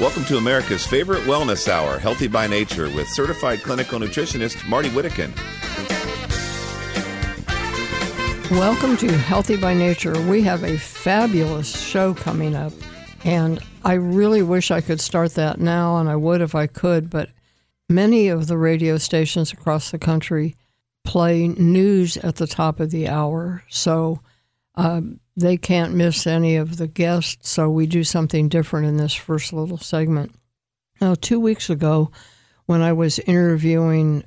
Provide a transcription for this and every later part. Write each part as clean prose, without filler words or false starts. Welcome to America's favorite wellness hour, Healthy by Nature, with certified clinical nutritionist Marty Wittekin. Welcome to Healthy by Nature. We have a fabulous show coming up, and I really wish I could start that now, and I would if I could, but many of the radio stations across the country play news at the top of the hour, so they can't miss any of the guests, so we do something different in this first little segment. Now, 2 weeks ago, when I was interviewing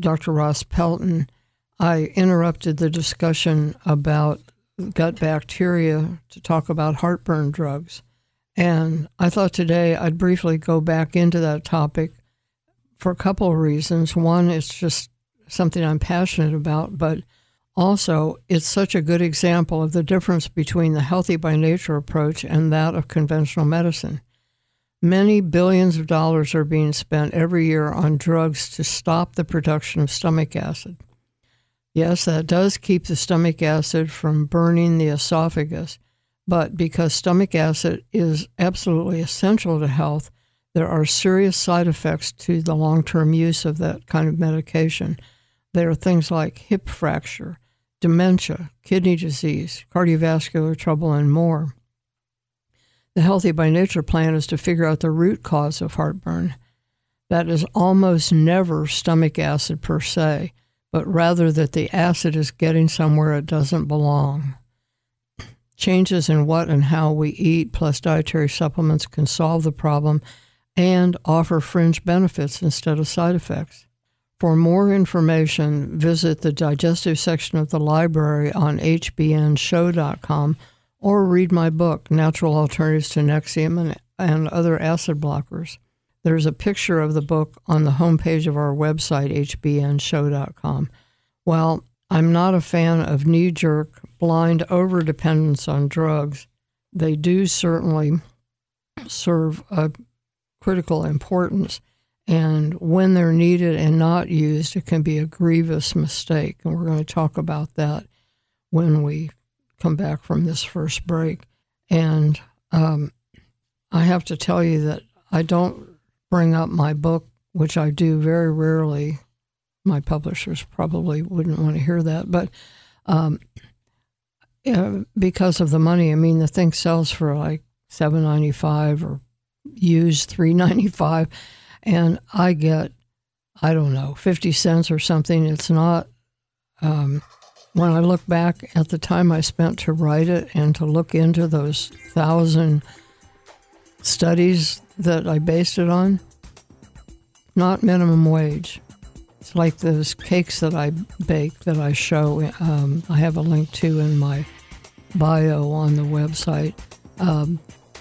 Dr. Ross Pelton, I interrupted the discussion about gut bacteria to talk about heartburn drugs. And I thought today I'd briefly go back into that topic for a couple of reasons. One, it's just something I'm passionate about, but also, it's such a good example of the difference between the Healthy by Nature approach and that of conventional medicine. Many billions of dollars are being spent every year on drugs to stop the production of stomach acid. Yes, that does keep the stomach acid from burning the esophagus, but because stomach acid is absolutely essential to health, there are serious side effects to the long-term use of that kind of medication. There are things like hip fracture, dementia, kidney disease, cardiovascular trouble, and more. The Healthy by Nature plan is to figure out the root cause of heartburn. That is almost never stomach acid per se, but rather that the acid is getting somewhere it doesn't belong. Changes in what and how we eat, plus dietary supplements, can solve the problem and offer fringe benefits instead of side effects. For more information, visit the digestive section of the library on hbnshow.com or read my book, Natural Alternatives to Nexium and Other Acid Blockers. There's a picture of the book on the homepage of our website, hbnshow.com. While I'm not a fan of knee-jerk, blind overdependence on drugs, they do certainly serve a critical importance. And when they're needed and not used, it can be a grievous mistake. And we're going to talk about that when we come back from this first break. And I have to tell you that I don't bring up my book, which I do very rarely. My publishers probably wouldn't want to hear that. But because of the money, I mean, the thing sells for like $7.95 or used $3.95. And I get, I don't know, 50 cents or something. It's not, when I look back at the time I spent to write it and to look into those 1,000 studies that I based it on, not minimum wage. It's like those cakes that I bake that I show. I have a link to in my bio on the website.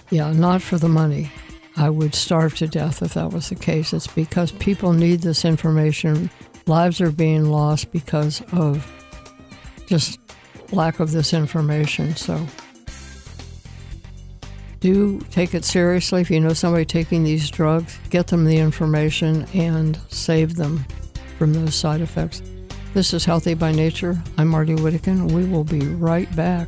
Yeah, not for the money. I would starve to death if that was the case. It's because people need this information. Lives are being lost because of just lack of this information. So do take it seriously. If you know somebody taking these drugs, get them the information and save them from those side effects. This is Healthy by Nature. I'm Marty Wittekin. We will be right back.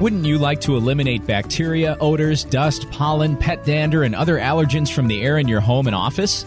Wouldn't you like to eliminate bacteria, odors, dust, pollen, pet dander, and other allergens from the air in your home and office?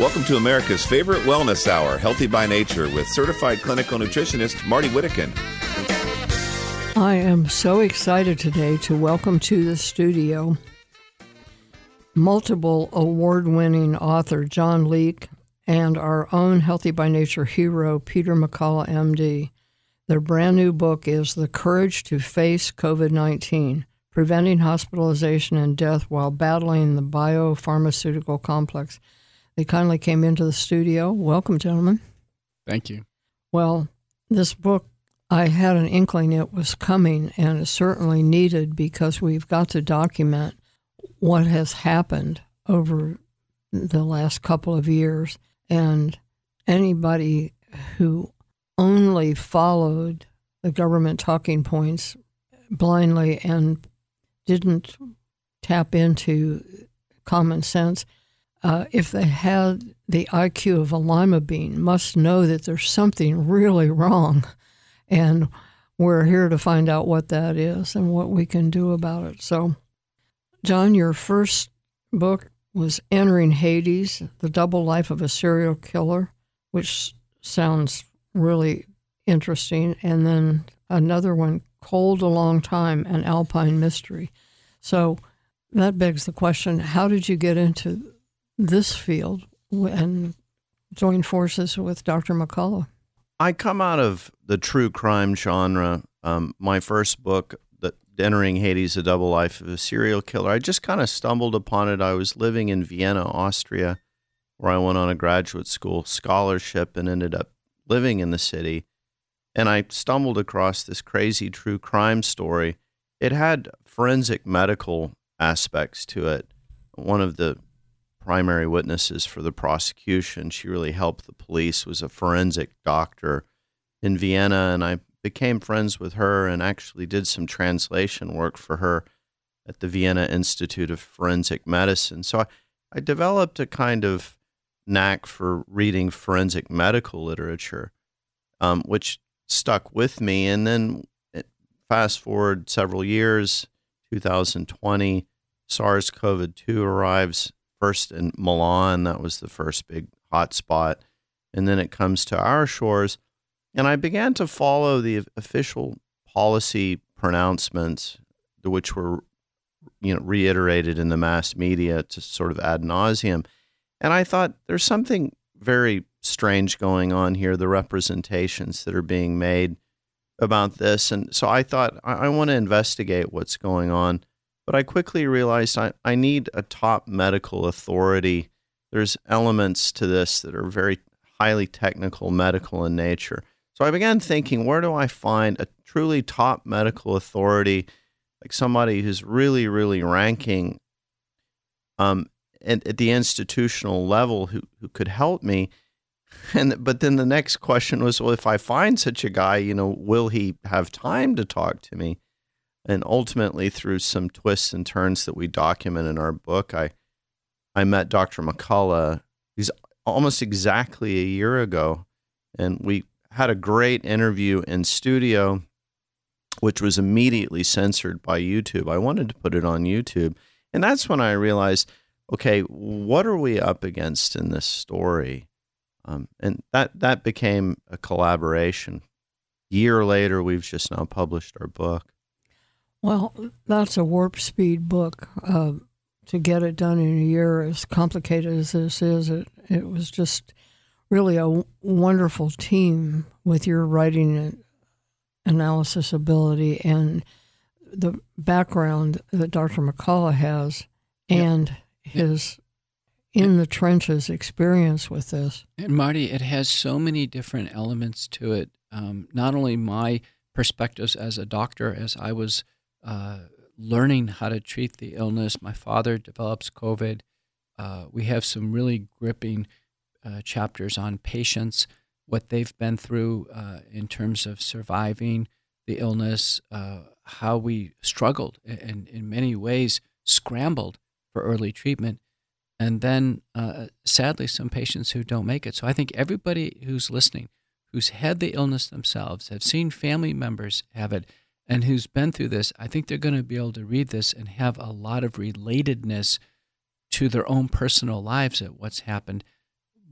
Welcome to America's favorite wellness hour, Healthy by Nature, with certified clinical nutritionist Marty Wittekin. I am so excited today to welcome to the studio multiple award-winning author John Leake and our own Healthy by Nature hero, Peter McCullough, MD. Their brand new book is The Courage to Face COVID-19, Preventing Hospitalization and Death While Battling the Biopharmaceutical Complex. They kindly came into the studio. Welcome, gentlemen. Thank you. Well, this book, I had an inkling it was coming, and it's certainly needed because we've got to document what has happened over the last couple of years. And anybody who only followed the government talking points blindly and didn't tap into common sense, if they had the IQ of a lima bean, must know that there's something really wrong. And we're here to find out what that is and what we can do about it. So, John, your first book was Entering Hades, The Double Life of a Serial Killer, which sounds really interesting. And then another one, Cold a Long Time, An Alpine Mystery. So that begs the question, how did you get into this field and join forces with Dr. McCullough? I come out of the true crime genre. My first book, Entering Hades, A Double Life of a Serial Killer, I just kind of stumbled upon it. I was living in Vienna, Austria, where I went on a graduate school scholarship and ended up living in the city. And I stumbled across this crazy true crime story. It had forensic medical aspects to it. One of the primary witnesses for the prosecution, she really helped the police, was a forensic doctor in Vienna, and I became friends with her and actually did some translation work for her at the Vienna Institute of Forensic Medicine. So I developed a kind of knack for reading forensic medical literature, which stuck with me. And then fast forward several years, 2020, SARS-CoV-2 arrives. First in Milan, that was the first big hotspot, and then it comes to our shores. And I began to follow the official policy pronouncements, which were, reiterated in the mass media to sort of ad nauseum. And I thought there's something very strange going on here, the representations that are being made about this. And so I thought I want to investigate what's going on. But I quickly realized I need a top medical authority. There's elements to this that are very highly technical, medical in nature. So I began thinking, where do I find a truly top medical authority, like somebody who's really, really ranking at the institutional level who could help me? But then the next question was, well, if I find such a guy, will he have time to talk to me? And ultimately, through some twists and turns that we document in our book, I met Dr. McCullough. He's almost exactly a year ago, and we had a great interview in studio, which was immediately censored by YouTube. I wanted to put it on YouTube, and that's when I realized, okay, what are we up against in this story? And that became a collaboration. A year later, we've just now published our book. Well, that's a warp speed book. to get it done in a year, as complicated as this is, it was just really a wonderful team with your writing and analysis ability and the background that Dr. McCullough has and his in-the-trenches experience with this. And, Marty, it has so many different elements to it, not only my perspectives as a doctor as I was learning how to treat the illness. My father develops COVID. We have some really gripping chapters on patients, what they've been through in terms of surviving the illness, how we struggled and in many ways scrambled for early treatment. And then, sadly, some patients who don't make it. So I think everybody who's listening, who's had the illness themselves, have seen family members have it, and who's been through this, I think they're going to be able to read this and have a lot of relatedness to their own personal lives at what's happened.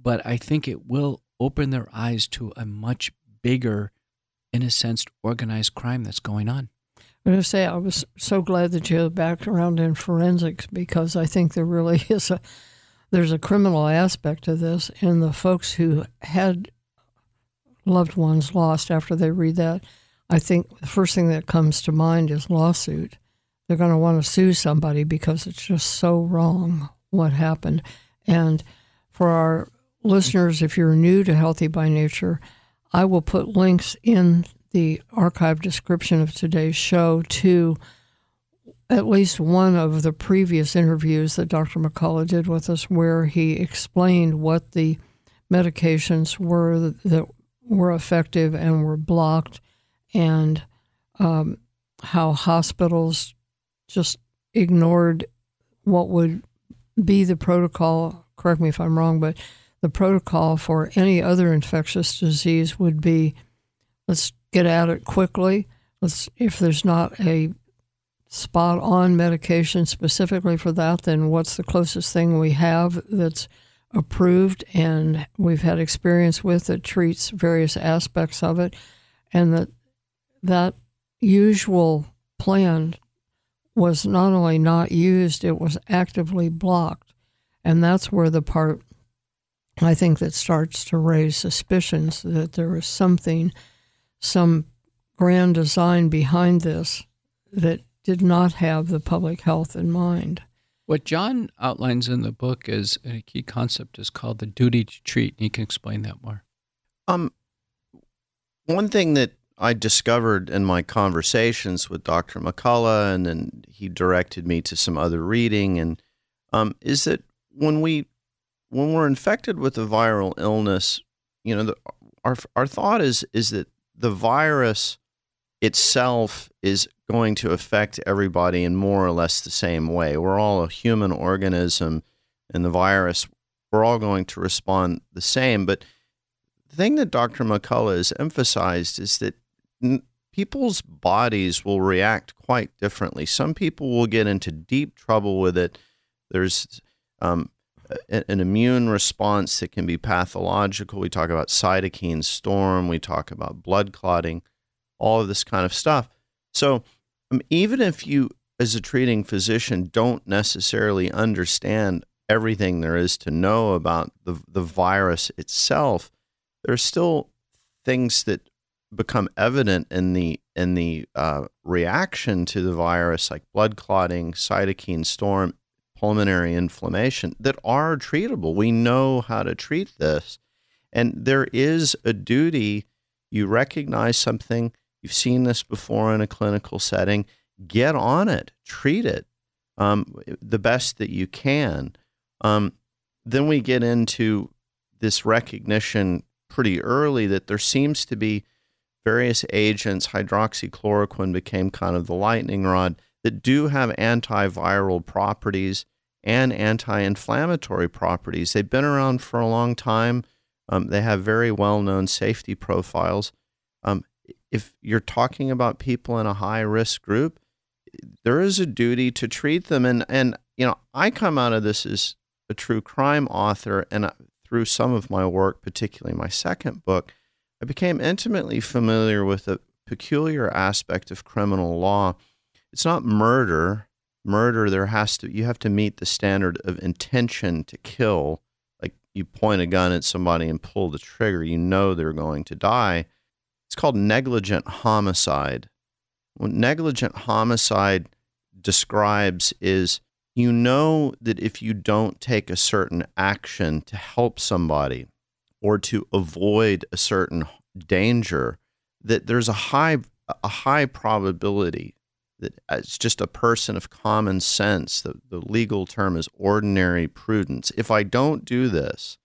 But I think it will open their eyes to a much bigger, in a sense, organized crime that's going on. I'm going to say I was so glad that you had a background in forensics, because I think there really is there's a criminal aspect to this, and the folks who had loved ones lost, after they read that, I think the first thing that comes to mind is lawsuit. They're going to want to sue somebody because it's just so wrong what happened. And for our listeners, if you're new to Healthy by Nature, I will put links in the archive description of today's show to at least one of the previous interviews that Dr. McCullough did with us, where he explained what the medications were that were effective and were blocked, and how hospitals just ignored what would be the protocol. Correct me if I'm wrong, but the protocol for any other infectious disease would be, let's get at it quickly. If there's not a spot-on medication specifically for that, then what's the closest thing we have that's approved and we've had experience with that treats various aspects of it? And that usual plan was not only not used, it was actively blocked. And that's where the part, I think, that starts to raise suspicions that there is something, some grand design behind this that did not have the public health in mind. What John outlines in the book is a key concept is called the duty to treat, and he can explain that more. One thing that I discovered in my conversations with Dr. McCullough, and then he directed me to some other reading, and is that when we're infected with a viral illness, you know, our thought is that the virus itself is going to affect everybody in more or less the same way. We're all a human organism, and the virus, we're all going to respond the same. But the thing that Dr. McCullough has emphasized is that people's bodies will react quite differently. Some people will get into deep trouble with it. There's an immune response that can be pathological. We talk about cytokine storm. We talk about blood clotting, all of this kind of stuff. So even if you, as a treating physician, don't necessarily understand everything there is to know about the virus itself, there's still things that become evident in the reaction to the virus, like blood clotting, cytokine storm, pulmonary inflammation, that are treatable. We know how to treat this. And there is a duty. You recognize something. You've seen this before in a clinical setting. Get on it. Treat it the best that you can. Then we get into this recognition pretty early that there seems to be various agents. Hydroxychloroquine became kind of the lightning rod, that do have antiviral properties and anti-inflammatory properties. They've been around for a long time. They have very well-known safety profiles. If you're talking about people in a high-risk group, there is a duty to treat them. And you know, I come out of this as a true crime author, and through some of my work, particularly my second book, I became intimately familiar with a peculiar aspect of criminal law. It's not murder. murder, there has to, you have to meet the standard of intention to kill. Like you point a gun at somebody and pull the trigger, you know they're going to die. It's called negligent homicide. What negligent homicide describes is, you know that if you don't take a certain action to help somebody or to avoid a certain danger, that there's a high probability that it's just a person of common sense. The legal term is ordinary prudence. If I don't do this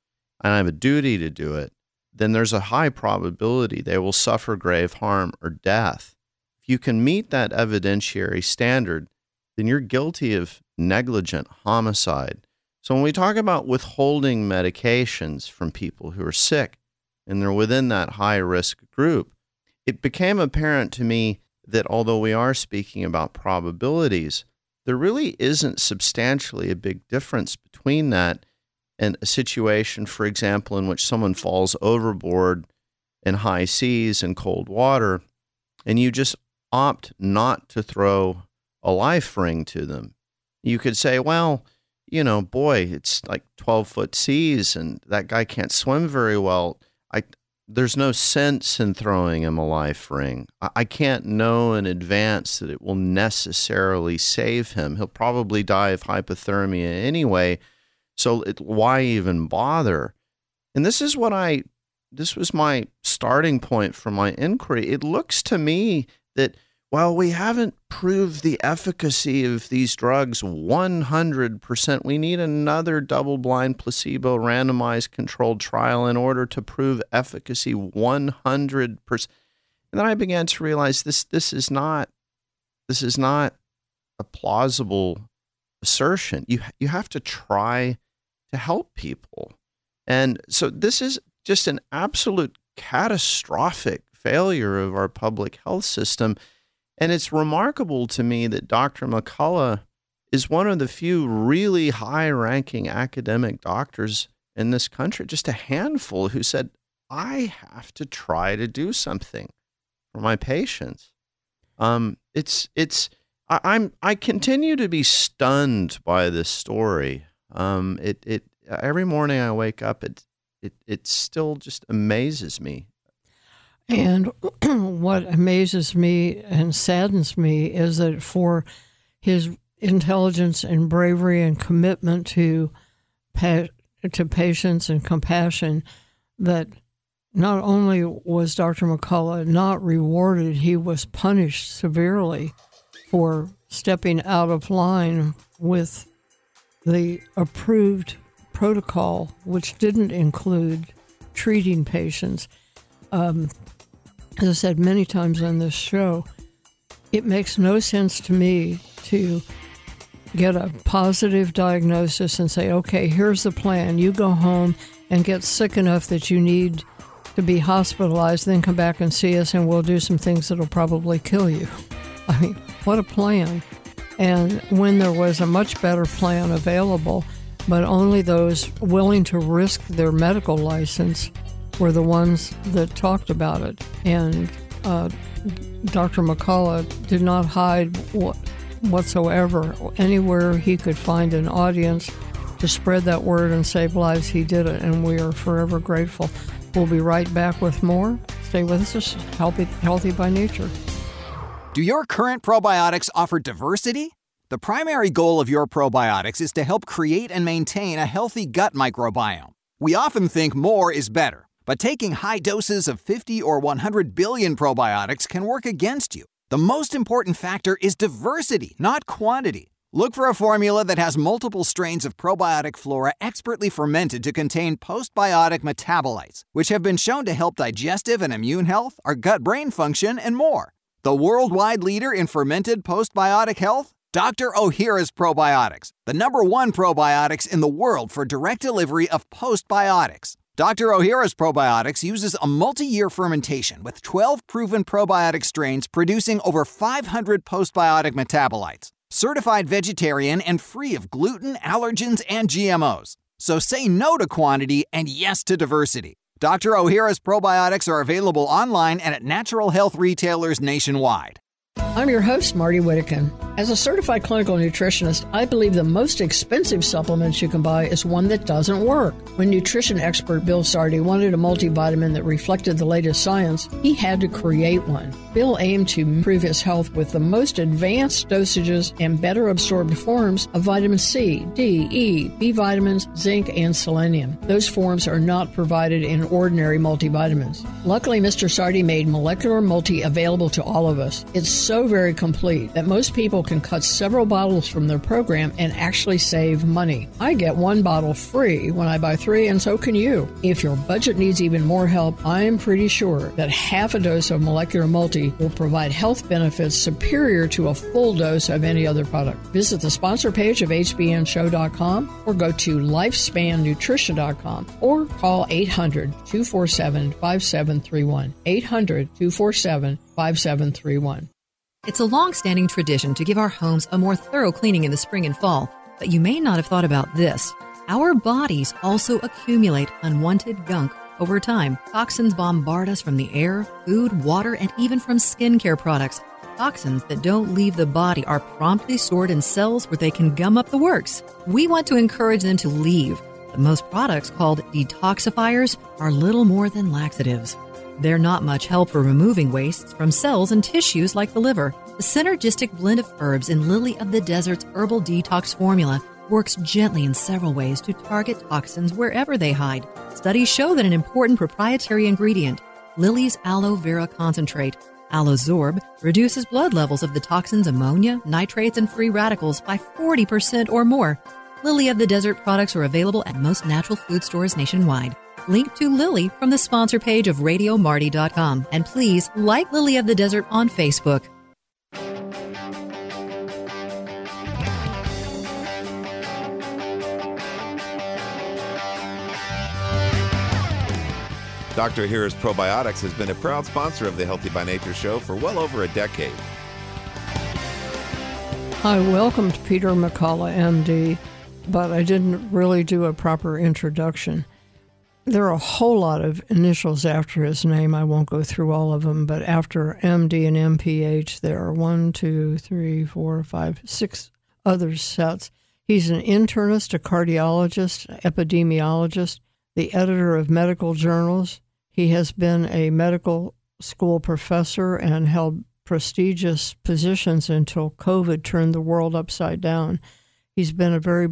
and I have a duty to do it, then there's a high probability they will suffer grave harm or death. If you can meet that evidentiary standard, then you're guilty of negligent homicide. So when we talk about withholding medications from people who are sick and they're within that high-risk group, it became apparent to me that although we are speaking about probabilities, there really isn't substantially a big difference between that and a situation, for example, in which someone falls overboard in high seas and cold water, and you just opt not to throw a life ring to them. You could say, well, you know, boy, it's like 12-foot seas and that guy can't swim very well. There's no sense in throwing him a life ring. I can't know in advance that it will necessarily save him. He'll probably die of hypothermia anyway, so why even bother? And this was my starting point for my inquiry. It looks to me that while we haven't proved the efficacy of these drugs 100%, we need another double-blind, placebo, randomized, controlled trial in order to prove efficacy 100%. And then I began to realize this is not a plausible assertion. You have to try to help people. And so this is just an absolute catastrophic failure of our public health system. And it's remarkable to me that Dr. McCullough is one of the few really high-ranking academic doctors in this country, just a handful, who said, I have to try to do something for my patients. I continue to be stunned by this story. Every morning I wake up, it still just amazes me. And what amazes me and saddens me is that for his intelligence and bravery and commitment to patients and compassion, that not only was Dr. McCullough not rewarded, he was punished severely for stepping out of line with the approved protocol, which didn't include treating patients. As I said many times on this show, it makes no sense to me to get a positive diagnosis and say, okay, here's the plan. You go home and get sick enough that you need to be hospitalized, then come back and see us and we'll do some things that'll probably kill you. I mean, what a plan. And when there was a much better plan available, but only those willing to risk their medical license were the ones that talked about it. And Dr. McCullough did not hide whatsoever. Anywhere he could find an audience to spread that word and save lives, he did it, and we are forever grateful. We'll be right back with more. Stay with us. This is Healthy by Nature. Do your current probiotics offer diversity? The primary goal of your probiotics is to help create and maintain a healthy gut microbiome. We often think more is better, but taking high doses of 50 or 100 billion probiotics can work against you. The most important factor is diversity, not quantity. Look for a formula that has multiple strains of probiotic flora expertly fermented to contain postbiotic metabolites, which have been shown to help digestive and immune health, our gut-brain function, and more. The worldwide leader in fermented postbiotic health? Dr. Ohhira's Probiotics, the #1 probiotics in the world for direct delivery of postbiotics. Dr. Ohhira's Probiotics uses a multi-year fermentation with 12 proven probiotic strains producing over 500 postbiotic metabolites, certified vegetarian and free of gluten, allergens, and GMOs. So say no to quantity and yes to diversity. Dr. Ohhira's Probiotics are available online and at natural health retailers nationwide. I'm your host, Marty Wittekin. As a certified clinical nutritionist, I believe the most expensive supplements you can buy is one that doesn't work. When nutrition expert Bill Sardi wanted a multivitamin that reflected the latest science, he had to create one. Bill aimed to improve his health with the most advanced dosages and better absorbed forms of vitamin C, D, E, B vitamins, zinc, and selenium. Those forms are not provided in ordinary multivitamins. Luckily, Mr. Sardi made Molecular Multi available to all of us. It's so very complete that most people can cut several bottles from their program and actually save money. I get one bottle free when I buy three, and so can you. If your budget needs even more help, I'm pretty sure that half a dose of Molecular Multi will provide health benefits superior to a full dose of any other product. Visit the sponsor page of hbnshow.com or go to lifespannutrition.com or call 800-247-5731. 800-247-5731. It's a long-standing tradition to give our homes a more thorough cleaning in the spring and fall, but you may not have thought about this. Our bodies also accumulate unwanted gunk over time. Toxins bombard us from the air, food, water, and even from skincare products. Toxins that don't leave the body are promptly stored in cells where they can gum up the works. We want to encourage them to leave, but most products called detoxifiers are little more than laxatives. They're not much help for removing wastes from cells and tissues like the liver. The synergistic blend of herbs in Lily of the Desert's herbal detox formula works gently in several ways to target toxins wherever they hide. Studies show that an important proprietary ingredient, Lily's aloe vera concentrate, Alozorb, reduces blood levels of the toxins ammonia, nitrates, and free radicals by 40% or more. Lily of the Desert products are available at most natural food stores nationwide. Link to Lily from the sponsor page of RadioMarty.com. And please like Lily of the Desert on Facebook. Dr. Ohhira's Probiotics has been a proud sponsor of the Healthy by Nature show for well over a decade. I welcomed Peter McCullough, MD, but I didn't really do a proper introduction. There are a whole lot of initials after his name. I won't go through all of them, but after MD and MPH, there are 6 other sets. He's an internist, a cardiologist, epidemiologist, the editor of medical journals. He has been a medical school professor and held prestigious positions until COVID turned the world upside down. He's been a very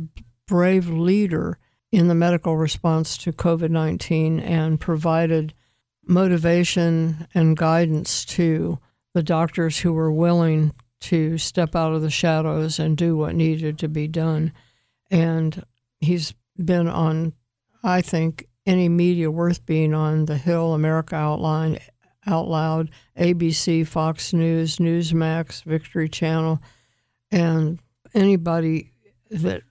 brave leader in the medical response to COVID-19 and provided motivation and guidance to the doctors who were willing to step out of the shadows and do what needed to be done. And he's been on, I think, any media worth being on: The Hill, America Out Loud, ABC, Fox News, Newsmax, Victory Channel, and anybody that,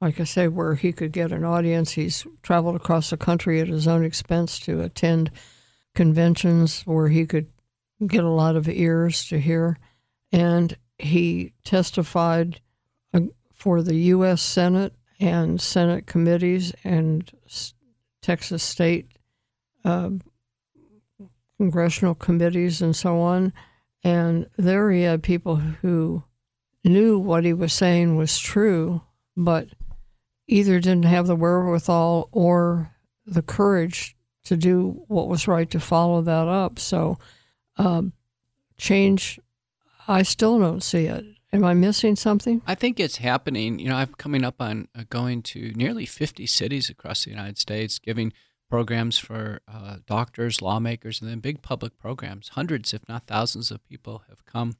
like I say, where he could get an audience. He's traveled across the country at his own expense to attend conventions where he could get a lot of ears to hear. And he testified for the U.S. Senate and Senate committees and Texas state congressional committees and so on. And there he had people who knew what he was saying was true, but either didn't have the wherewithal or the courage to do what was right to follow that up. So change, I still don't see it. Am I missing something? I think it's happening. You know, I'm coming up on going to nearly 50 cities across the United States, giving programs for doctors, lawmakers, and then big public programs. Hundreds, if not thousands, of people have come.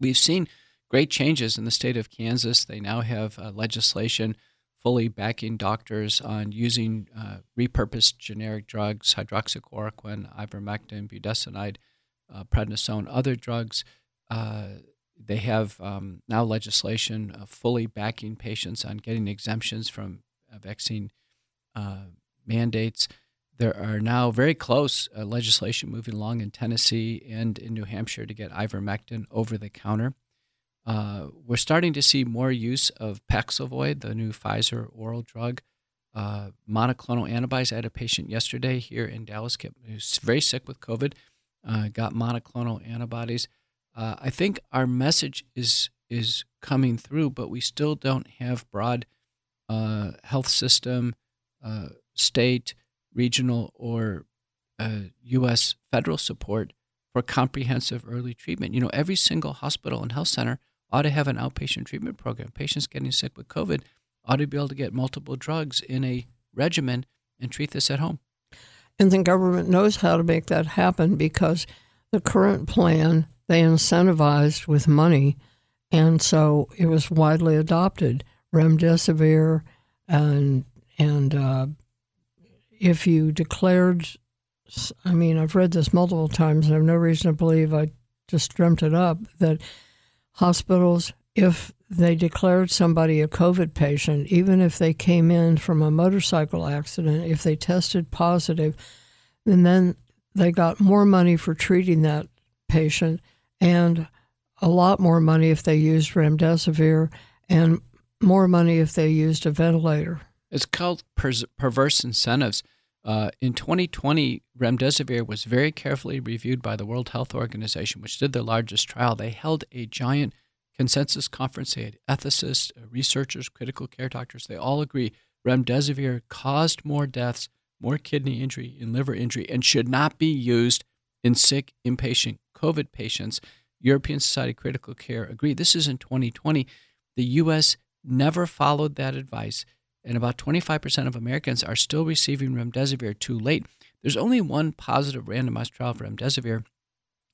We've seen great changes in the state of Kansas. They now have legislation fully backing doctors on using repurposed generic drugs, hydroxychloroquine, ivermectin, budesonide, prednisone, other drugs. They have now legislation fully backing patients on getting exemptions from vaccine mandates. There are now very close legislation moving along in Tennessee and in New Hampshire to get ivermectin over the counter. We're starting to see more use of Paxlovid, the new Pfizer oral drug. Monoclonal antibodies. I had a patient yesterday here in Dallas who's very sick with COVID, got monoclonal antibodies. I think our message is is coming through, but we still don't have broad health system, state, regional, or U.S. federal support for comprehensive early treatment. You know, every single hospital and health center ought to have an outpatient treatment program. Patients getting sick with COVID ought to be able to get multiple drugs in a regimen and treat this at home. And the government knows how to make that happen, because the current plan they incentivized with money, and so it was widely adopted. Remdesivir, and if you declared, I mean, I've read this multiple times, and I have no reason to believe I just dreamt it up, that hospitals, if they declared somebody a COVID patient, even if they came in from a motorcycle accident, if they tested positive, and then they got more money for treating that patient, and a lot more money if they used remdesivir, and more money if they used a ventilator. It's called perverse incentives. In 2020, remdesivir was very carefully reviewed by the World Health Organization, which did their largest trial. They held a giant consensus conference. They had ethicists, researchers, critical care doctors. They all agree remdesivir caused more deaths, more kidney injury and liver injury, and should not be used in sick, inpatient COVID patients. European Society of Critical Care agreed. This is in 2020. The U.S. never followed that advice, and about 25% of Americans are still receiving remdesivir too late. There's only one positive randomized trial for remdesivir.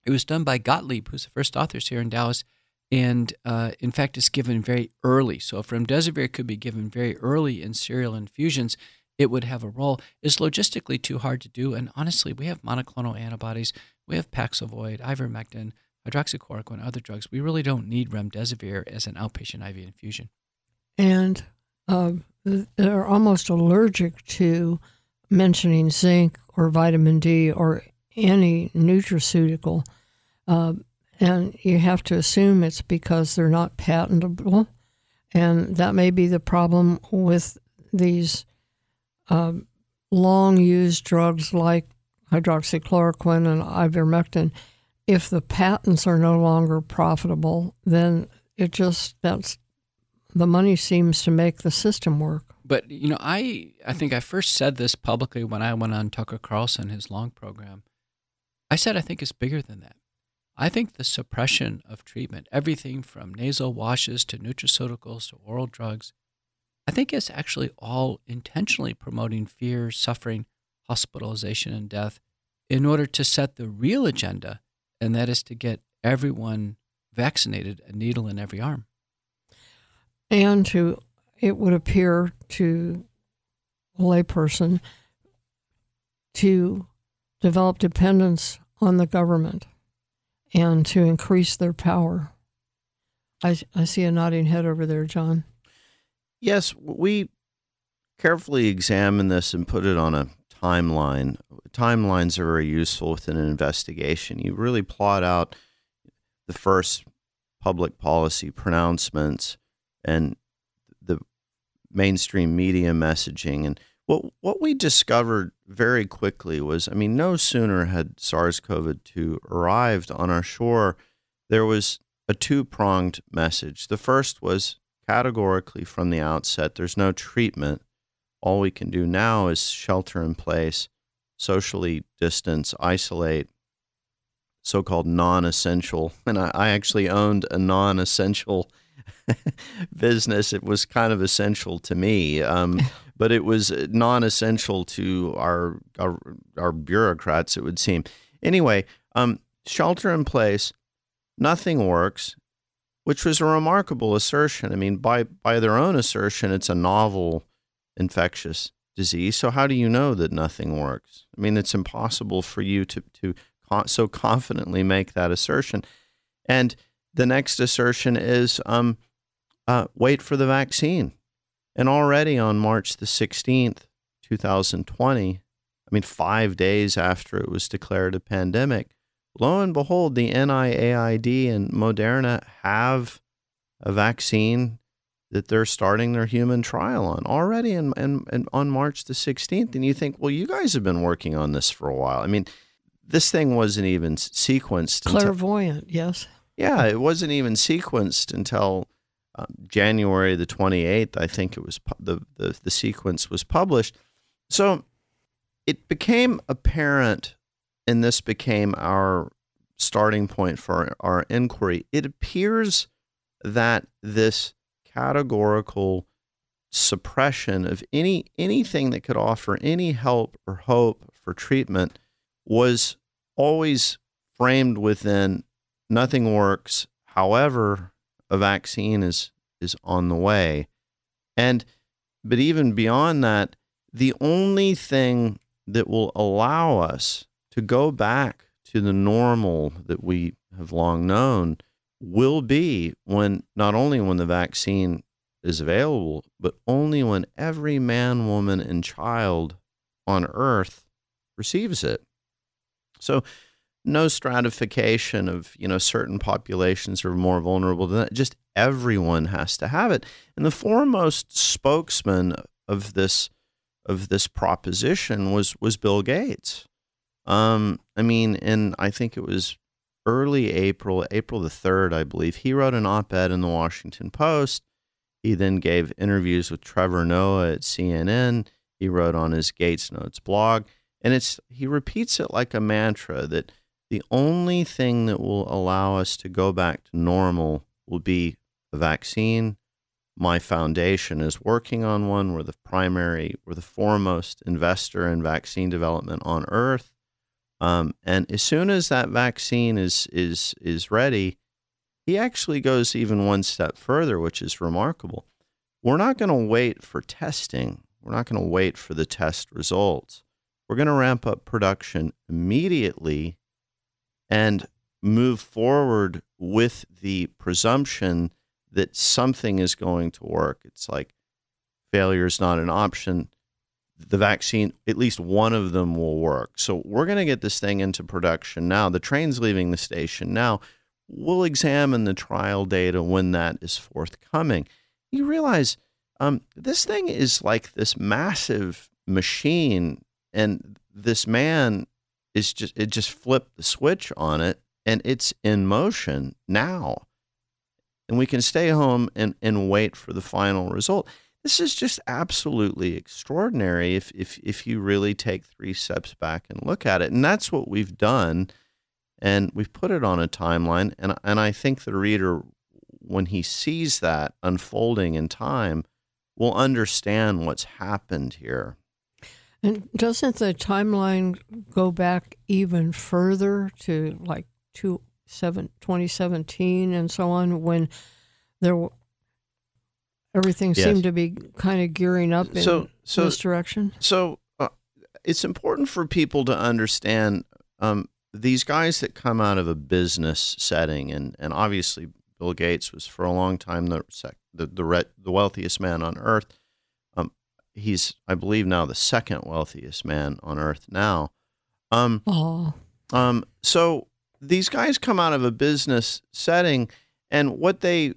It was done by Gottlieb, who's the first authors here in Dallas, and in fact, it's given very early. So if remdesivir could be given very early in serial infusions, it would have a role. It's logistically too hard to do, and honestly, we have monoclonal antibodies, we have Paxlovid, ivermectin, hydroxychloroquine, other drugs. We really don't need remdesivir as an outpatient IV infusion. And they're almost allergic to mentioning zinc or vitamin D or any nutraceutical. And you have to assume it's because they're not patentable. And that may be the problem with these long-used drugs like hydroxychloroquine and ivermectin. If the patents are no longer profitable, then it just, that's, the money seems to make the system work. But, you know, I think I first said this publicly when I went on Tucker Carlson, his long program. I said I think it's bigger than that. I think the suppression of treatment, everything from nasal washes to nutraceuticals to oral drugs, I think it's actually all intentionally promoting fear, suffering, hospitalization, and death in order to set the real agenda, and that is to get everyone vaccinated, a needle in every arm. And to, it would appear to a layperson, to develop dependence on the government and to increase their power. I see a nodding head over there, John. Yes, we carefully examine this and put it on a timeline. Timelines are very useful within an investigation. You really plot out the first public policy pronouncements and the mainstream media messaging. And what we discovered very quickly was, I mean, no sooner had SARS-CoV-2 arrived on our shore, there was a two-pronged message. The first was categorically from the outset, there's no treatment. All we can do now is shelter in place, socially distance, isolate, so-called non-essential. And I actually owned a non-essential business. It was kind of essential to me, but it was non-essential to our bureaucrats, it would seem. Anyway, shelter in place, nothing works, which was a remarkable assertion. I mean, by their own assertion, it's a novel infectious disease. So how do you know that nothing works? I mean, it's impossible for you to so confidently make that assertion. And the next assertion is wait for the vaccine. And already on March the 16th, 2020, I mean, 5 days after it was declared a pandemic, lo and behold, the NIAID and Moderna have a vaccine that they're starting their human trial on already and on March the 16th. And you think, well, you guys have been working on this for a while. I mean, this thing wasn't even sequenced. Clairvoyant, yes. Yeah, it wasn't even sequenced until January the 28th. I think it was the sequence was published. So it became apparent, and this became our starting point for our inquiry. It appears that this categorical suppression of anything that could offer any help or hope for treatment was always framed within nothing works, however, a vaccine is on the way. But even beyond that, the only thing that will allow us to go back to the normal that we have long known will be not only when the vaccine is available, but only when every man, woman, and child on earth receives it. So no stratification of, certain populations are more vulnerable than that. Just everyone has to have it. And the foremost spokesman of this proposition was Bill Gates. I think it was early April the 3rd, I believe, he wrote an op-ed in the Washington Post. He then gave interviews with Trevor Noah at CNN. He wrote on his Gates Notes blog. And he repeats it like a mantra that the only thing that will allow us to go back to normal will be a vaccine. My foundation is working on one. We're the foremost investor in vaccine development on earth. And as soon as that vaccine is ready, he actually goes even one step further, which is remarkable. We're not going to wait for testing. We're not going to wait for the test results. We're going to ramp up production immediately and move forward with the presumption that something is going to work. It's like failure is not an option. The vaccine, at least one of them will work. So we're going to get this thing into production now. The train's leaving the station now. We'll examine the trial data when that is forthcoming. You realize this thing is like this massive machine. And this man just flipped the switch on it, and it's in motion now. And we can stay home and wait for the final result. This is just absolutely extraordinary if you really take three steps back and look at it. And that's what we've done, and we've put it on a timeline. And I think the reader, when he sees that unfolding in time, will understand what's happened here. And doesn't the timeline go back even further to 2017 and so on, when everything yes. seemed to be kind of gearing up in this direction? So it's important for people to understand these guys that come out of a business setting, and obviously Bill Gates was for a long time the wealthiest man on earth. He's, I believe, now the second wealthiest man on earth now. So these guys come out of a business setting, and what they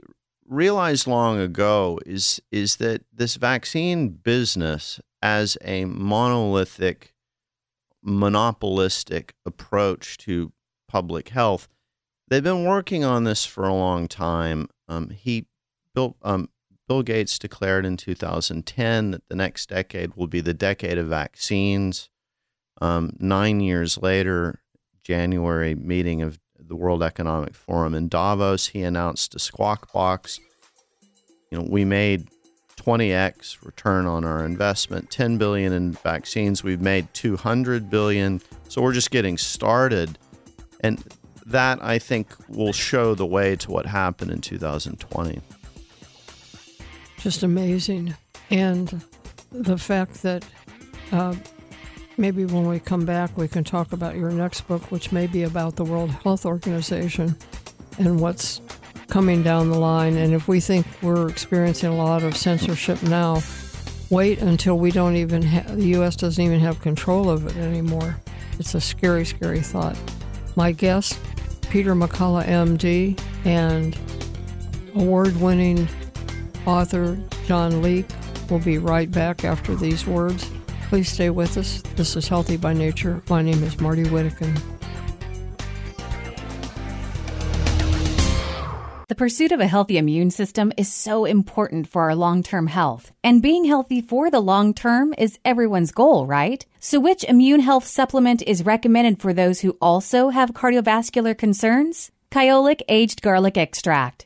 realized long ago is that this vaccine business as a monolithic, monopolistic approach to public health, they've been working on this for a long time. Bill Gates declared in 2010 that the next decade will be the decade of vaccines. 9 years later, January meeting of the World Economic Forum in Davos, he announced a squawk box. We made 20x return on our investment, $10 billion in vaccines. We've made $200 billion. So we're just getting started. And that, I think, will show the way to what happened in 2020. Just amazing. And the fact that maybe when we come back, we can talk about your next book, which may be about the World Health Organization and what's coming down the line. And if we think we're experiencing a lot of censorship now, wait until we don't even have, the U.S. doesn't even have control of it anymore. It's a scary, scary thought. My guest, Peter McCullough, MD, and award-winning author John Leake. Will be right back after these words. Please stay with us. This is Healthy by Nature. My name is Marty Wittekin. The pursuit of a healthy immune system is so important for our long-term health. And being healthy for the long term is everyone's goal, right? So which immune health supplement is recommended for those who also have cardiovascular concerns? Kyolic Aged Garlic Extract.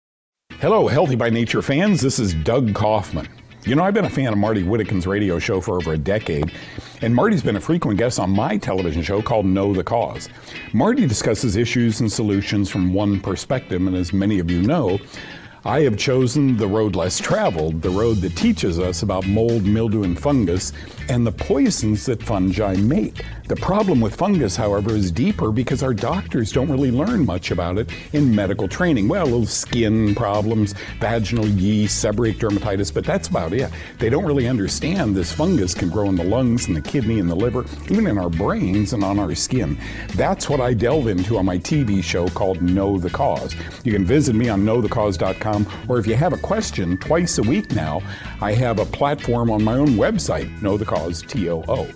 Hello, Healthy by Nature fans. This is Doug Kaufman. You know, I've been a fan of Marty Wittekin's radio show for over a decade, and Marty's been a frequent guest on my television show called Know the Cause. Marty discusses issues and solutions from one perspective, and as many of you know, I have chosen the road less traveled, the road that teaches us about mold, mildew, and fungus, and the poisons that fungi make. The problem with fungus, however, is deeper because our doctors don't really learn much about it in medical training. Well, little skin problems, vaginal yeast, seborrheic dermatitis, but that's about it. They don't really understand this fungus can grow in the lungs and the kidney and the liver, even in our brains and on our skin. That's what I delve into on my TV show called Know the Cause. You can visit me on knowthecause.com, or if you have a question, twice a week now, I have a platform on my own website, Know the Cause, T-O-O.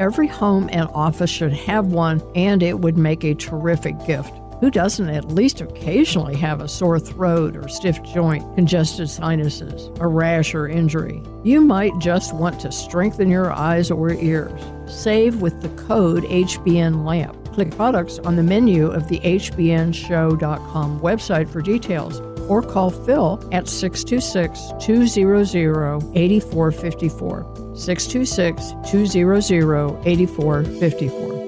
Every home and office should have one, and it would make a terrific gift. Who doesn't at least occasionally have a sore throat or stiff joint, congested sinuses, a rash or injury? You might just want to strengthen your eyes or ears. Save with the code HBNLAMP. Click products on the menu of the hbnshow.com website for details, or call Phil at 626-200-8454. 626-200-8454.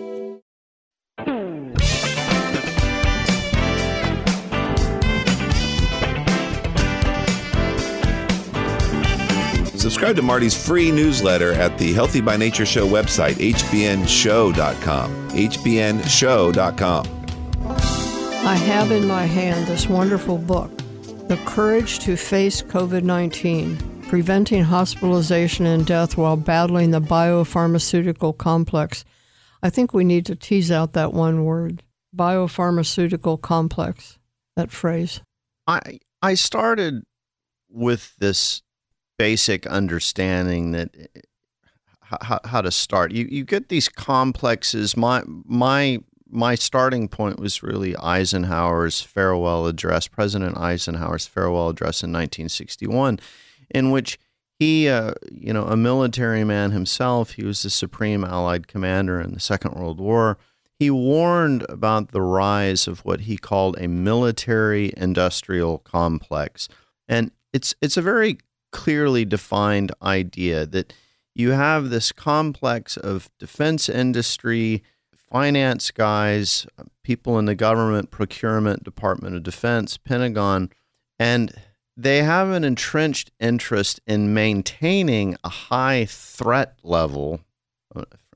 Subscribe to Marty's free newsletter at the Healthy by Nature Show website, hbnshow.com. hbnshow.com. I have in my hand this wonderful book, The Courage to Face COVID-19. Preventing Hospitalization and Death While Battling the Biopharmaceutical Complex. I think we need to tease out that one word, biopharmaceutical complex, that phrase. I started with this basic understanding that how to start. You get these complexes. My starting point was really Eisenhower's farewell address, President Eisenhower's farewell address in 1961. In which he, a military man himself, he was the supreme Allied commander in the Second World War. he warned about the rise of what he called a military-industrial complex. And it's a very clearly defined idea that you have this complex of defense industry, finance guys, people in the government, procurement, Department of Defense, Pentagon, and they have an entrenched interest in maintaining a high threat level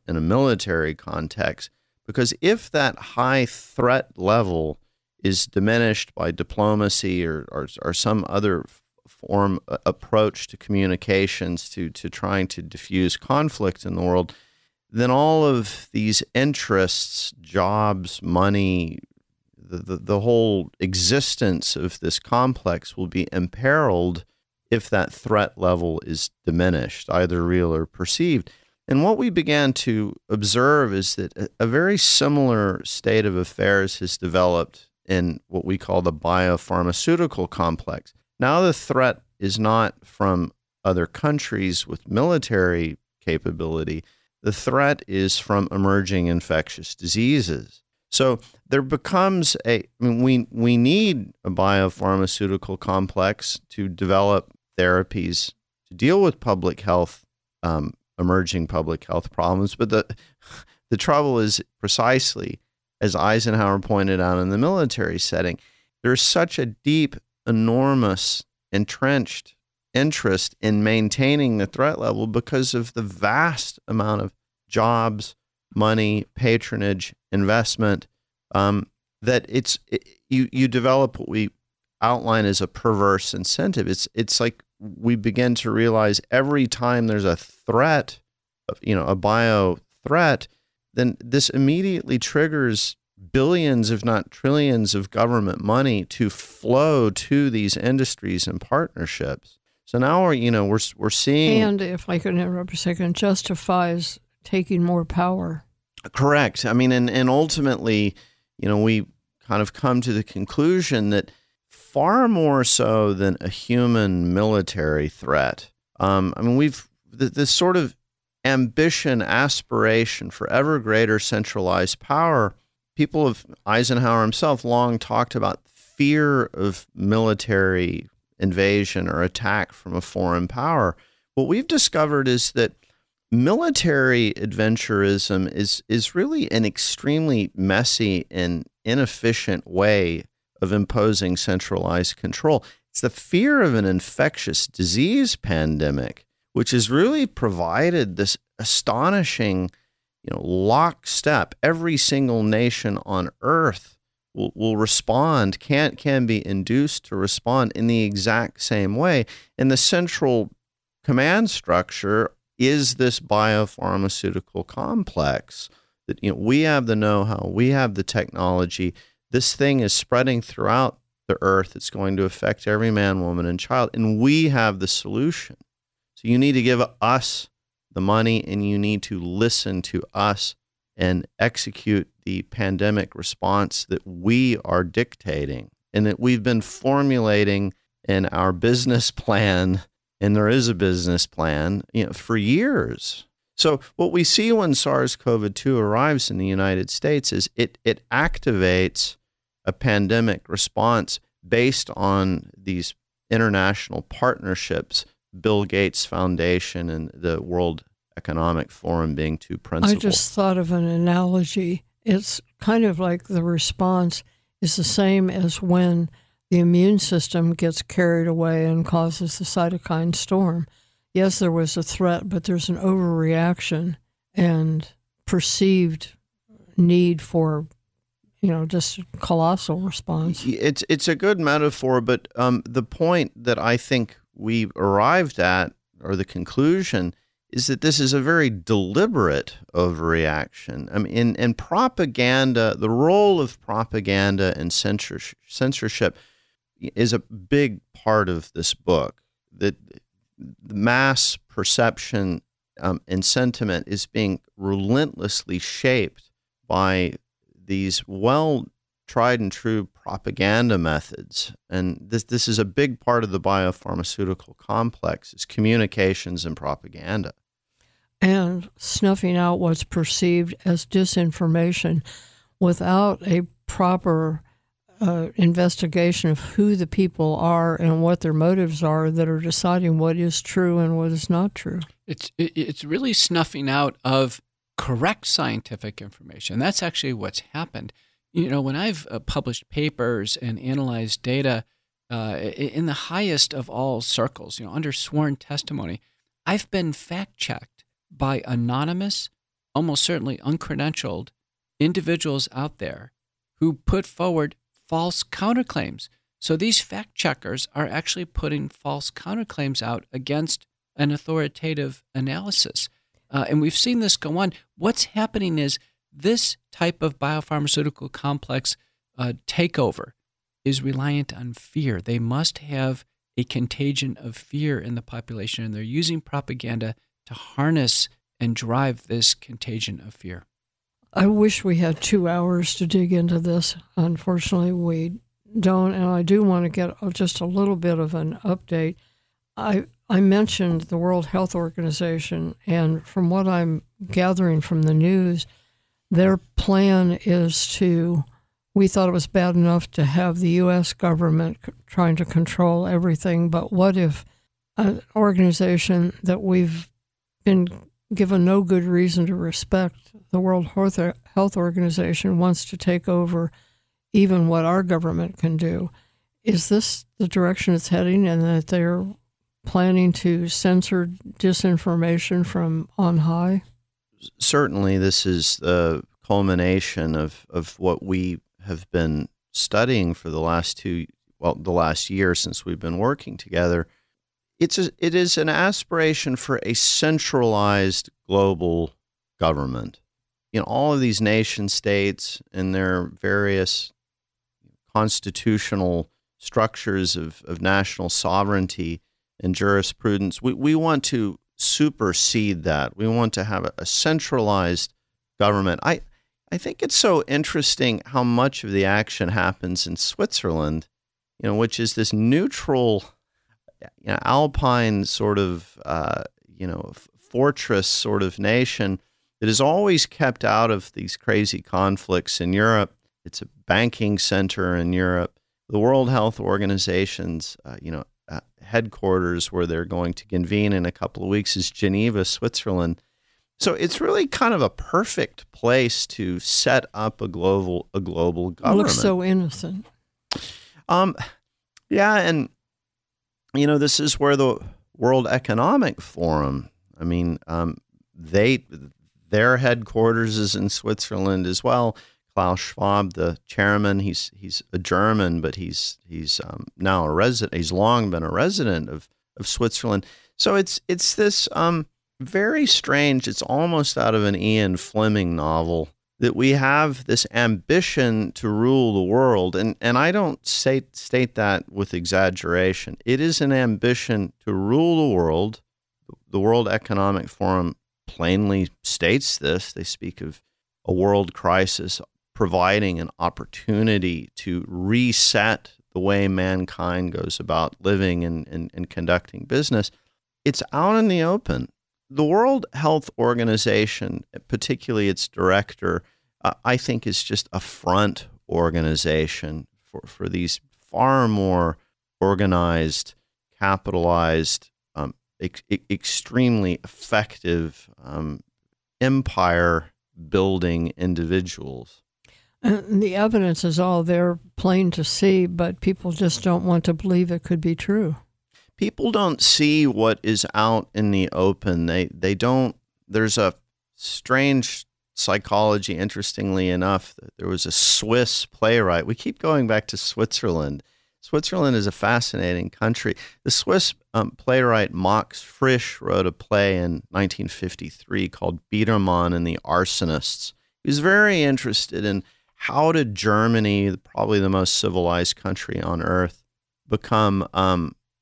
in a military context, because if that high threat level is diminished by diplomacy or some other form approach to communications to trying to diffuse conflict in the world, then all of these interests, jobs, money, the whole existence of this complex will be imperiled if that threat level is diminished, either real or perceived. And what we began to observe is that a very similar state of affairs has developed in what we call the biopharmaceutical complex. Now the threat is not from other countries with military capability. The threat is from emerging infectious diseases. So there becomes we need a biopharmaceutical complex to develop therapies to deal with public health, emerging public health problems. But the trouble is precisely, as Eisenhower pointed out in the military setting, there's such a deep, enormous, entrenched interest in maintaining the threat level because of the vast amount of jobs, money, patronage, investment, that you develop what we outline as a perverse incentive. It's like we begin to realize every time there's a threat, a bio threat, then this immediately triggers billions, if not trillions, of government money to flow to these industries and partnerships. So now we're seeing, and if I could interrupt a second, justifies taking more power. Correct. I mean, and ultimately, we kind of come to the conclusion that far more so than a human military threat. We've this sort of ambition, aspiration for ever greater centralized power. People of Eisenhower himself long talked about fear of military invasion or attack from a foreign power. What we've discovered is that military adventurism is really an extremely messy and inefficient way of imposing centralized control. It's the fear of an infectious disease pandemic, which has really provided this astonishing, lockstep. Every single nation on earth will respond, can be induced to respond in the exact same way. And the central command structure is this biopharmaceutical complex that, we have the know-how, we have the technology. This thing is spreading throughout the earth. It's going to affect every man, woman, and child, and we have the solution. So you need to give us the money, and you need to listen to us and execute the pandemic response that we are dictating and that we've been formulating in our business plan, and there is a business plan, for years. So what we see when SARS-CoV-2 arrives in the United States is it activates a pandemic response based on these international partnerships, Bill Gates Foundation and the World Economic Forum being two principal. I just thought of an analogy. It's kind of like the response is the same as when the immune system gets carried away and causes the cytokine storm. Yes, there was a threat, but there's an overreaction and perceived need for, just a colossal response. It's a good metaphor, but the point that I think we arrived at, or the conclusion, is that this is a very deliberate overreaction. In propaganda, the role of propaganda and censorship is a big part of this book. That the mass perception and sentiment is being relentlessly shaped by these well tried and true propaganda methods. And this is a big part of the biopharmaceutical complex, is communications and propaganda. And snuffing out what's perceived as disinformation. without a proper investigation of who the people are and what their motives are that are deciding what is true and what is not true. It's really snuffing out of correct scientific information. That's actually what's happened. You know, when I've published papers and analyzed data in the highest of all circles, you know, under sworn testimony, I've been fact-checked by anonymous, almost certainly uncredentialed individuals out there who put forward false counterclaims. So these fact-checkers are actually putting false counterclaims out against an authoritative analysis. And we've seen this go on. What's happening is this type of biopharmaceutical complex takeover is reliant on fear. They must have a contagion of fear in the population, and they're using propaganda to harness and drive this contagion of fear. I wish we had 2 hours to dig into this. Unfortunately, we don't, and I do want to get just a little bit of an update. I mentioned the World Health Organization, and from what I'm gathering from the news, their plan is to, we thought it was bad enough to have the U.S. government trying to control everything, but what if an organization that we've been given no good reason to respect, the World Health Organization, wants to take over even what our government can do? Is this the direction it's heading, and that they're planning to censor disinformation from on high? Certainly, this is the culmination of what we have been studying for the last year since we've been working together. It is an aspiration for a centralized global government. You know, all of these nation states and their various constitutional structures of national sovereignty and jurisprudence, we want to supersede that. We want to have a centralized government. I think it's so interesting how much of the action happens in Switzerland, you know, which is this neutral, you know, alpine sort of, you know, fortress sort of nation that is always kept out of these crazy conflicts in Europe. It's a banking center in Europe. The World Health Organization's, you know, headquarters where they're going to convene in a couple of weeks is Geneva, Switzerland. So it's really kind of a perfect place to set up a global government. It looks so innocent. Yeah, and you know, this is where the World Economic Forum, I mean, their headquarters is in Switzerland as well. Klaus Schwab, the chairman, he's a German, but he's now a resident. He's long been a resident of Switzerland. So it's this very strange. It's almost out of an Ian Fleming novel that we have this ambition to rule the world, and I don't state that with exaggeration. It is an ambition to rule the world. The World Economic Forum plainly states this. They speak of a world crisis providing an opportunity to reset the way mankind goes about living and conducting business. It's out in the open. The World Health Organization, particularly its director, I think is just a front organization for these far more organized, capitalized, extremely effective empire-building individuals. And the evidence is all there, plain to see, but people just don't want to believe it could be true. People don't see what is out in the open. They don't. There's a strange psychology, interestingly enough, that there was a Swiss playwright. We keep going back to Switzerland. Switzerland is a fascinating country. The Swiss playwright Max Frisch wrote a play in 1953 called Biedermann and the Arsonists. He was very interested in how did Germany, probably the most civilized country on earth, become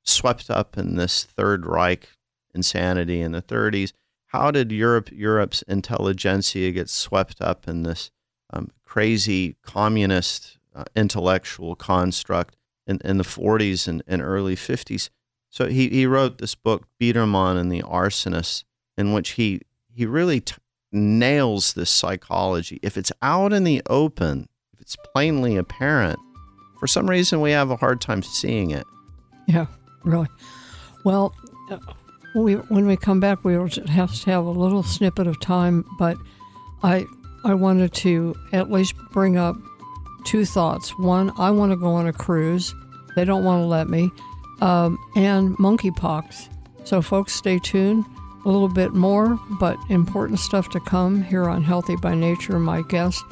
swept up in this Third Reich insanity in the 30s. How did Europe's intelligentsia get swept up in this crazy communist intellectual construct in the 40s and early 50s? So he wrote this book, Biedermann and the Arsonists, in which he really nails this psychology. If it's out in the open, if it's plainly apparent, for some reason we have a hard time seeing it. Yeah, really. Well, when we come back, we will have to have a little snippet of time, but I wanted to at least bring up two thoughts. One, I want to go on a cruise. They don't want to let me. And monkeypox. So folks, stay tuned. A little bit more, but important stuff to come here on Healthy by Nature. My guests,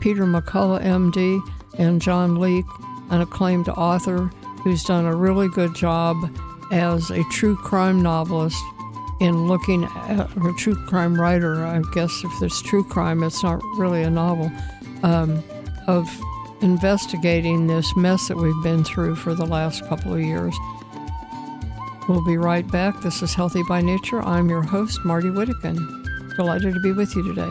Peter McCullough, MD, and John Leake, an acclaimed author who's done a really good job as a true crime novelist in looking at, or a true crime writer, I guess if there's true crime, it's not really a novel, of investigating this mess that we've been through for the last couple of years. We'll be right back. This is Healthy by Nature. I'm your host, Marty Wittekin. Delighted to be with you today.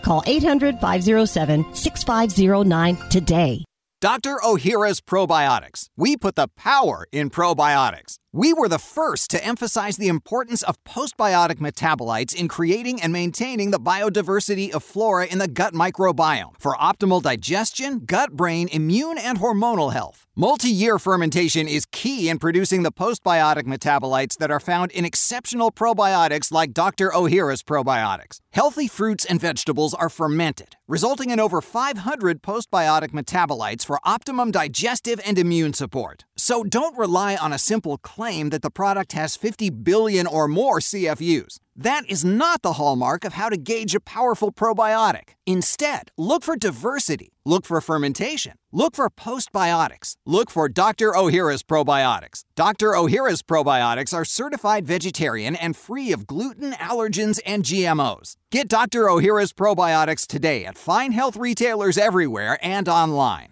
Call 800-507-6509 today. Dr. Ohhira's Probiotics. We put the power in probiotics. We were the first to emphasize the importance of postbiotic metabolites in creating and maintaining the biodiversity of flora in the gut microbiome for optimal digestion, gut, brain, immune, and hormonal health. Multi-year fermentation is key in producing the postbiotic metabolites that are found in exceptional probiotics like Dr. Ohhira's Probiotics. Healthy fruits and vegetables are fermented, resulting in over 500 postbiotic metabolites for optimum digestive and immune support. So don't rely on a simple claim that the product has 50 billion or more CFUs. That is not the hallmark of how to gauge a powerful probiotic. Instead, look for diversity, look for fermentation, look for postbiotics, look for Dr. Ohhira's Probiotics. Dr. Ohhira's Probiotics are certified vegetarian and free of gluten, allergens, and GMOs. Get Dr. Ohhira's Probiotics today at fine health retailers everywhere and online.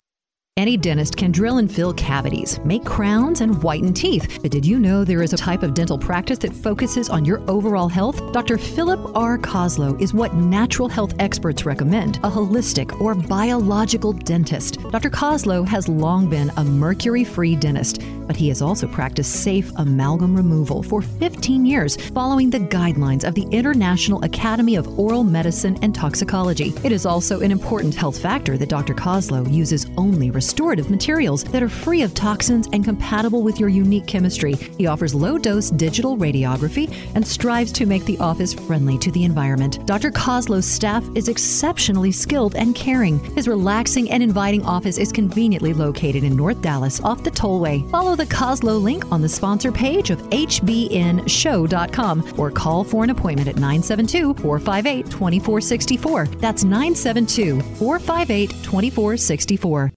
Any dentist can drill and fill cavities, make crowns, and whiten teeth. But did you know there is a type of dental practice that focuses on your overall health? Dr. Philip R. Koslow is what natural health experts recommend, a holistic or biological dentist. Dr. Koslow has long been a mercury-free dentist, but he has also practiced safe amalgam removal for 15 years, following the guidelines of the International Academy of Oral Medicine and Toxicology. It is also an important health factor that Dr. Koslow uses only restorative materials that are free of toxins and compatible with your unique chemistry. He offers low-dose digital radiography and strives to make the office friendly to the environment. Dr. Koslow's staff is exceptionally skilled and caring. His relaxing and inviting office is conveniently located in North Dallas off the tollway. Follow the Koslow link on the sponsor page of hbnshow.com or call for an appointment at 972-458-2464. That's 972-458-2464.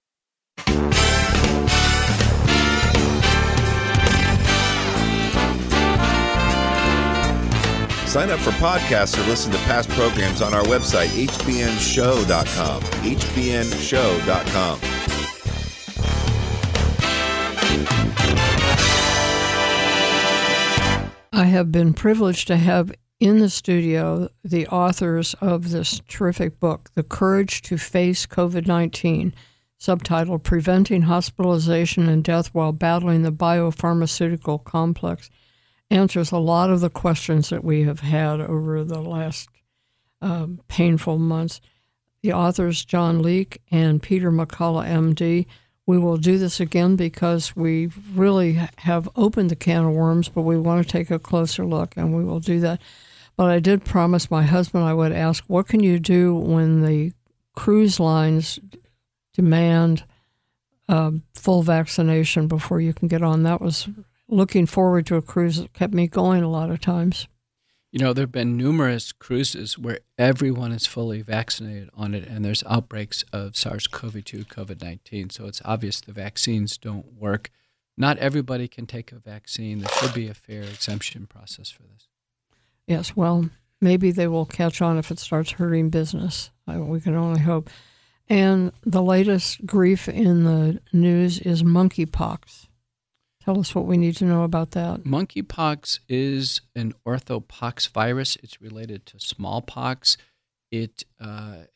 Sign up for podcasts or listen to past programs on our website, hbnshow.com. hbnshow.com. I have been privileged to have in the studio the authors of this terrific book, The Courage to Face COVID-19, subtitled Preventing Hospitalization and Death While Battling the Biopharmaceutical Complex, answers a lot of the questions that we have had over the last painful months. The authors, John Leake and Peter McCullough, MD. We will do this again because we really have opened the can of worms, but we want to take a closer look, and we will do that. But I did promise my husband I would ask, what can you do when the cruise lines demand full vaccination before you can get on? That was looking forward to a cruise that kept me going a lot of times. You know, there have been numerous cruises where everyone is fully vaccinated on it, and there's outbreaks of SARS-CoV-2, COVID-19. So it's obvious the vaccines don't work. Not everybody can take a vaccine. There should be a fair exemption process for this. Yes, well, maybe they will catch on if it starts hurting business. We can only hope. And the latest grief in the news is monkeypox. Tell us what we need to know about that. Monkeypox is an orthopox virus. It's related to smallpox. It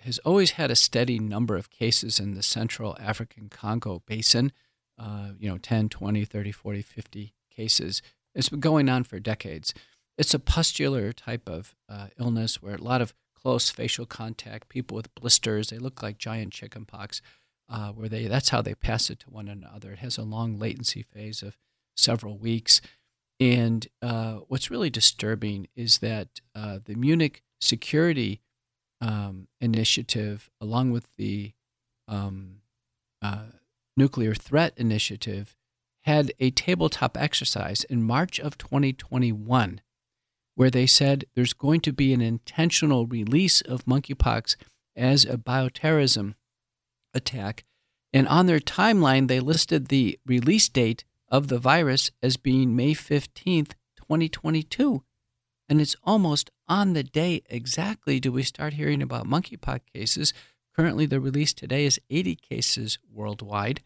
has always had a steady number of cases in the Central African Congo basin, 10, 20, 30, 40, 50 cases. It's been going on for decades. It's a pustular type of illness where a lot of close facial contact, people with blisters, they look like giant chickenpox. That's how they pass it to one another. It has a long latency phase of several weeks. And what's really disturbing is that the Munich Security Initiative, along with the Nuclear Threat Initiative, had a tabletop exercise in March of 2021 where they said there's going to be an intentional release of monkeypox as a bioterrorism attack, and on their timeline they listed the release date of the virus as being May 15th, 2022, and it's almost on the day exactly do we start hearing about monkeypox cases. Currently, the release today is 80 cases worldwide.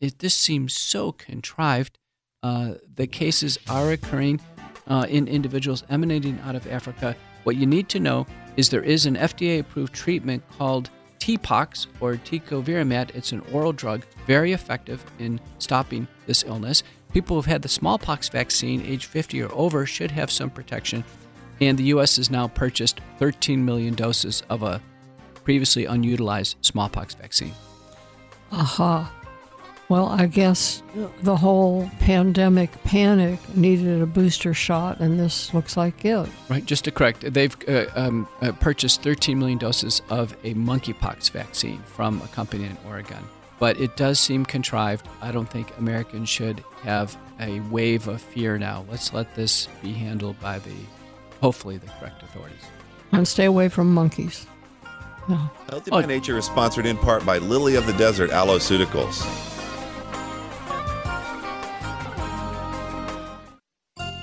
This seems so contrived. The cases are occurring in individuals emanating out of Africa. What you need to know is there is an FDA-approved treatment called T-pox or tecovirimat. It's an oral drug, very effective in stopping this illness. People who've had the smallpox vaccine, age 50 or over, should have some protection. And the U.S. has now purchased 13 million doses of a previously unutilized smallpox vaccine. Aha. Well, I guess the whole pandemic panic needed a booster shot, and this looks like it. Right, just to correct, they've purchased 13 million doses of a monkeypox vaccine from a company in Oregon. But it does seem contrived. I don't think Americans should have a wave of fear now. Let's let this be handled by hopefully, the correct authorities. And stay away from monkeys. No. Healthy by Nature is sponsored in part by Lily of the Desert Alloceuticals.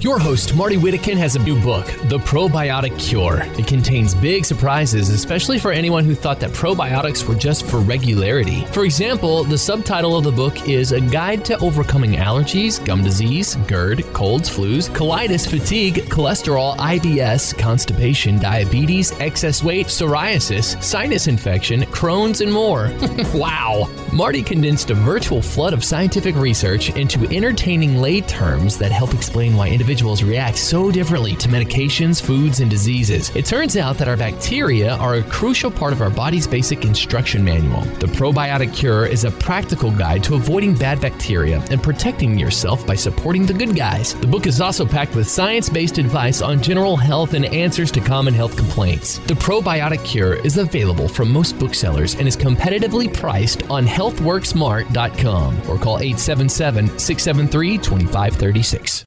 Your host, Marty Wittekin, has a new book, The Probiotic Cure. It contains big surprises, especially for anyone who thought that probiotics were just for regularity. For example, the subtitle of the book is A Guide to Overcoming Allergies, Gum Disease, GERD, Colds, Flus, Colitis, Fatigue, Cholesterol, IBS, Constipation, Diabetes, Excess Weight, Psoriasis, Sinus Infection, Crohn's, and more. Wow! Marty condensed a virtual flood of scientific research into entertaining lay terms that help explain why individuals react so differently to medications, foods, and diseases. It turns out that our bacteria are a crucial part of our body's basic instruction manual. The Probiotic Cure is a practical guide to avoiding bad bacteria and protecting yourself by supporting the good guys. The book is also packed with science-based advice on general health and answers to common health complaints. The Probiotic Cure is available from most booksellers and is competitively priced on healthworksmart.com or call 877-673-2536.